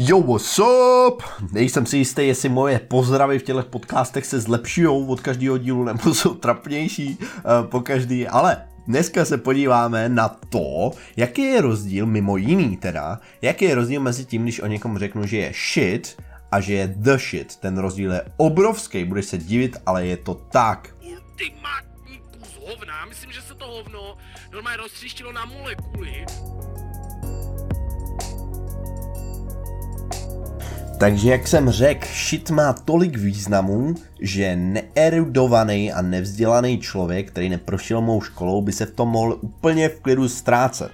Yo, what's up? Nejsem si jistý, jestli moje pozdravy v těchto podcastech se zlepšujou od každého dílu, nebo jsou trapnější po každý, ale dneska se podíváme na to, jaký je rozdíl, mimo jiný teda, jaký je rozdíl mezi tím, když o někom řeknu, že je shit a že je the shit. Ten rozdíl je obrovský, budeš se divit, ale je to tak. Ultimátní kus hovna, myslím, že se to hovno normálně rozstříštilo na molekuly. Takže jak jsem řekl, shit má tolik významů, že neerudovaný a nevzdělaný člověk, který neprošel mou školou, by se v tom mohl úplně v klidu ztrácet.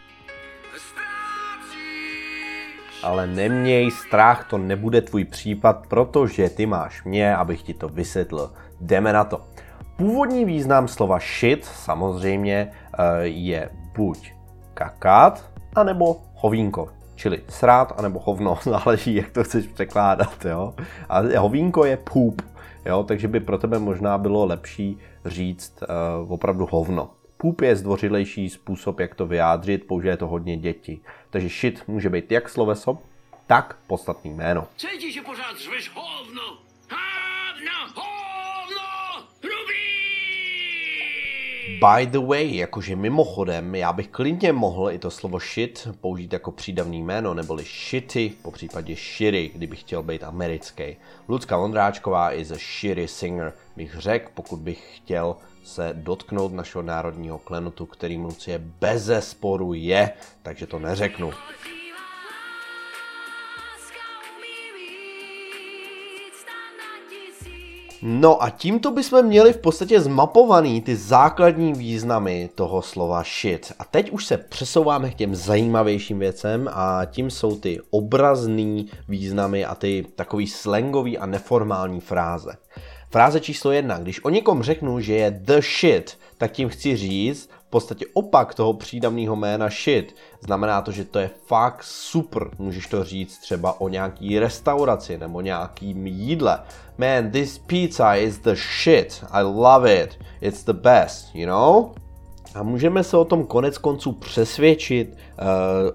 Ale neměj strach, to nebude tvůj případ, protože ty máš mě, abych ti to vysvětlil. Jdeme na to. Původní význam slova shit samozřejmě je buď kakat, anebo hovínko. Čili srát anebo hovno, záleží, jak to chceš překládat, jo. A hovínko je poop, jo, takže by pro tebe možná bylo lepší říct opravdu hovno. Poop je zdvořilejší způsob, jak to vyjádřit, použije to hodně děti. Takže shit může být jak sloveso, tak podstatný jméno. Cítí, že pořád řveš hovno, hávno, hovno, by the way, jakože mimochodem, já bych klidně mohl i to slovo shit použít jako přídavný jméno, neboli shitty, popřípadě shitty, kdybych chtěl být americký. Lucka Vondráčková is a shitty singer, bych řekl, pokud bych chtěl se dotknout našeho národního klenotu, kterým Lucie bezesporu je, takže to neřeknu. No a tímto bychom měli v podstatě zmapovaný ty základní významy toho slova shit. A teď už se přesouváme k těm zajímavějším věcem a tím jsou ty obrazný významy a ty takový slangový a neformální fráze. Fráze číslo 1. Když o někom řeknu, že je the shit, tak tím chci říct v podstatě opak toho přídavného jména shit. Znamená to, že to je fakt super. Můžeš to říct třeba o nějaký restauraci nebo nějakým jídle. Man, this pizza is the shit. I love it. It's the best, you know? A můžeme se o tom konec konců přesvědčit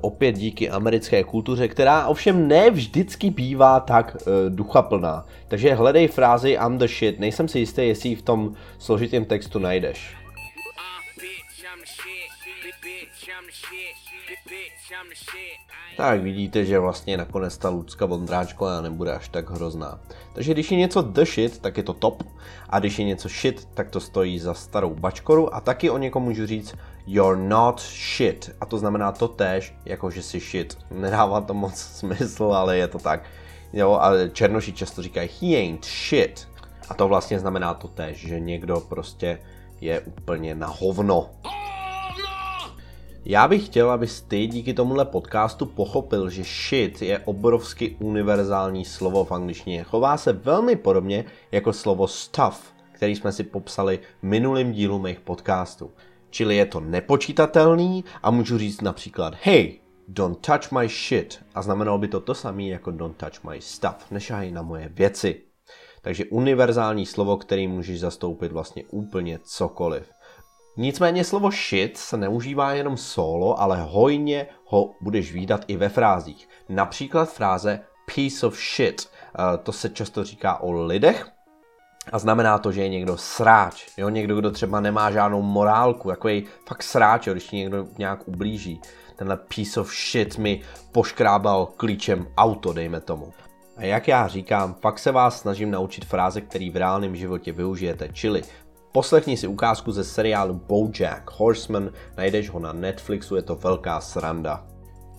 opět díky americké kultuře, která ovšem ne vždycky bývá tak duchaplná. Takže hledej frázi I'm the shit, nejsem si jistý, jestli ji v tom složitém textu najdeš. Tak vidíte, že vlastně nakonec ta Lucka Vondráčková nebude až tak hrozná. Takže když je něco the shit, tak je to top. A když je něco shit, tak to stojí za starou bačkoru. A taky o někom můžu říct you're not shit. A to znamená to též, jako že jsi shit. Nedává to moc smysl, ale je to tak. Jo, a černoši často říkají he ain't shit. A to vlastně znamená to též, že někdo prostě je úplně na hovno. Já bych chtěl, abys ty díky tomuhle podcastu pochopil, že shit je obrovsky univerzální slovo v angličtině. Chová se velmi podobně jako slovo stuff, který jsme si popsali v minulém dílu mých podcastů. Čili je to nepočítatelný a můžu říct například hey, don't touch my shit a znamenalo by to to samé jako don't touch my stuff, nešahej na moje věci. Takže univerzální slovo, kterým můžeš zastoupit vlastně úplně cokoliv. Nicméně slovo shit se neužívá jenom solo, ale hojně ho budeš vídat i ve frázích. Například fráze piece of shit, to se často říká o lidech a znamená to, že je někdo sráč, jo? Někdo, kdo třeba nemá žádnou morálku, takový fakt sráč, jo? Když ti někdo nějak ublíží. Tenhle piece of shit mi poškrábal klíčem auto, dejme tomu. A jak já říkám, fakt se vás snažím naučit fráze, které v reálném životě využijete, čili poslechni si ukázku ze seriálu BoJack Horseman, najdeš ho na Netflixu, je to velká sranda.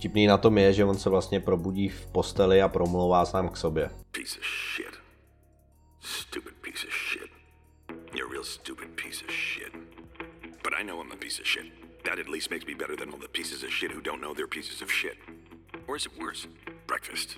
Tipný na tom je, že on se vlastně probudí v posteli a promlouvá sám k sobě. Piece of shit. Stupid piece of shit. You're a real stupid piece of shit. But I know I'm a piece of shit. That at least makes me better than all the pieces of shit who don't know they're pieces of shit. Or is it worse? Breakfast.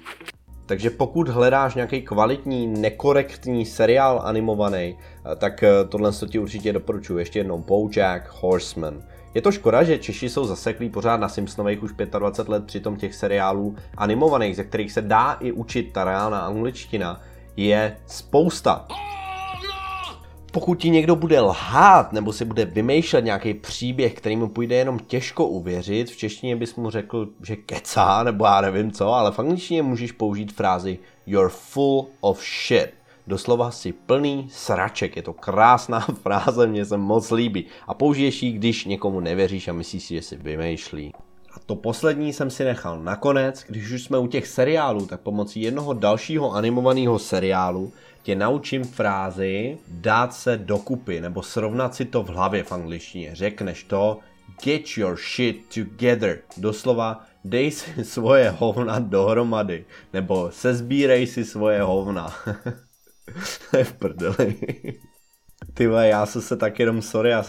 Takže pokud hledáš nějaký kvalitní, nekorektní seriál animovaný, tak tohle ti určitě doporučuji. Ještě jednou BoJack Horseman. Je to škoda, že Češi jsou zaseklí pořád na Simpsonových už 25 let, přitom těch seriálů animovaných, ze kterých se dá i učit ta reálná angličtina, je spousta. Pokud ti někdo bude lhát nebo si bude vymýšlet nějaký příběh, který mu půjde jenom těžko uvěřit, v češtině bys mu řekl, že kecá nebo já nevím co, ale v angličtině můžeš použít frázi you're full of shit. Doslova si plný sraček, je to krásná fráze, mně se moc líbí. A použiješ ji, když někomu nevěříš a myslíš si, že si vymýšlí. A to poslední jsem si nechal nakonec, když už jsme u těch seriálů, tak pomocí jednoho dalšího animovaného seriálu tě naučím frázi dát se dokupy, nebo srovnat si to v hlavě v angličtině. Řekneš to get your shit together, doslova dej si svoje hovna dohromady, nebo sezbírej si svoje hovna. To je v prdeli. Ty vole, já jsem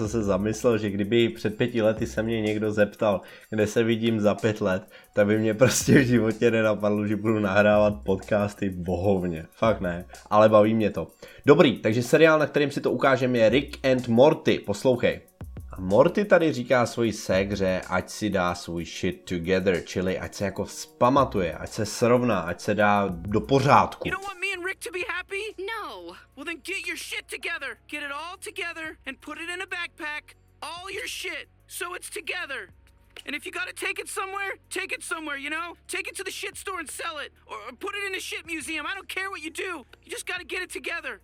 se zamyslel, že kdyby před 5 lety se mě někdo zeptal, kde se vidím za 5 let, tak by mě prostě v životě nenapadlo, že budu nahrávat podcasty bohovně. Fakt ne, ale baví mě to. Dobrý, takže seriál, na kterém si to ukážeme, je Rick and Morty, poslouchej. A Morty tady říká svojí ségře, ať si dá svůj shit together, čili ať se jako vzpamatuje, ať se srovná, ať se dá do pořádku. To be happy? No. Well then get your shit together. Get it all together and put it in a backpack. All your shit. So it's together. And if you gotta take it somewhere, you know? Take it to the shit store and sell it. Or put it in a shit museum. I don't care what you do. You just gotta get it together.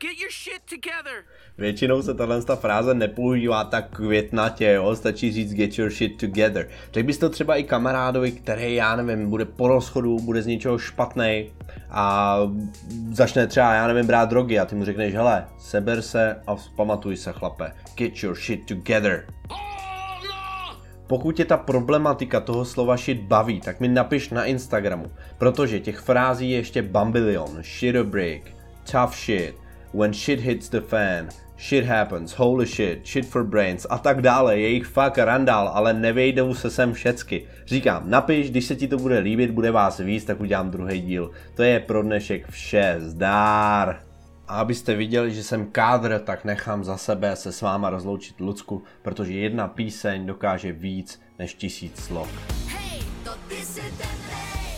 Get your shit together. Většinou se tato fráze nepoužívá tak květnatě, jo? Stačí říct get your shit together. Řekl bys to třeba i kamarádovi, který, já nevím, bude po rozchodu, bude z něčeho špatnej a začne třeba, já nevím, brát drogy a ty mu řekneš, hele, seber se a vzpamatuj se, chlape. Get your shit together. Pokud tě ta problematika toho slova shit baví, tak mi napiš na Instagramu, protože těch frází je ještě bambilion, shit a brick, tough shit, when shit hits the fan, shit happens, holy shit, shit for brains a tak dále, je jich fakt randál, ale nevejdou se sem všecky. Říkám, napiš, když se ti to bude líbit, bude vás víc, tak udělám druhý díl. To je pro dnešek vše, zdár. A abyste viděli, že jsem kádr, tak nechám za sebe se s váma rozloučit Lucku, protože jedna píseň dokáže víc než 1000 slov. Hey, to ty si ten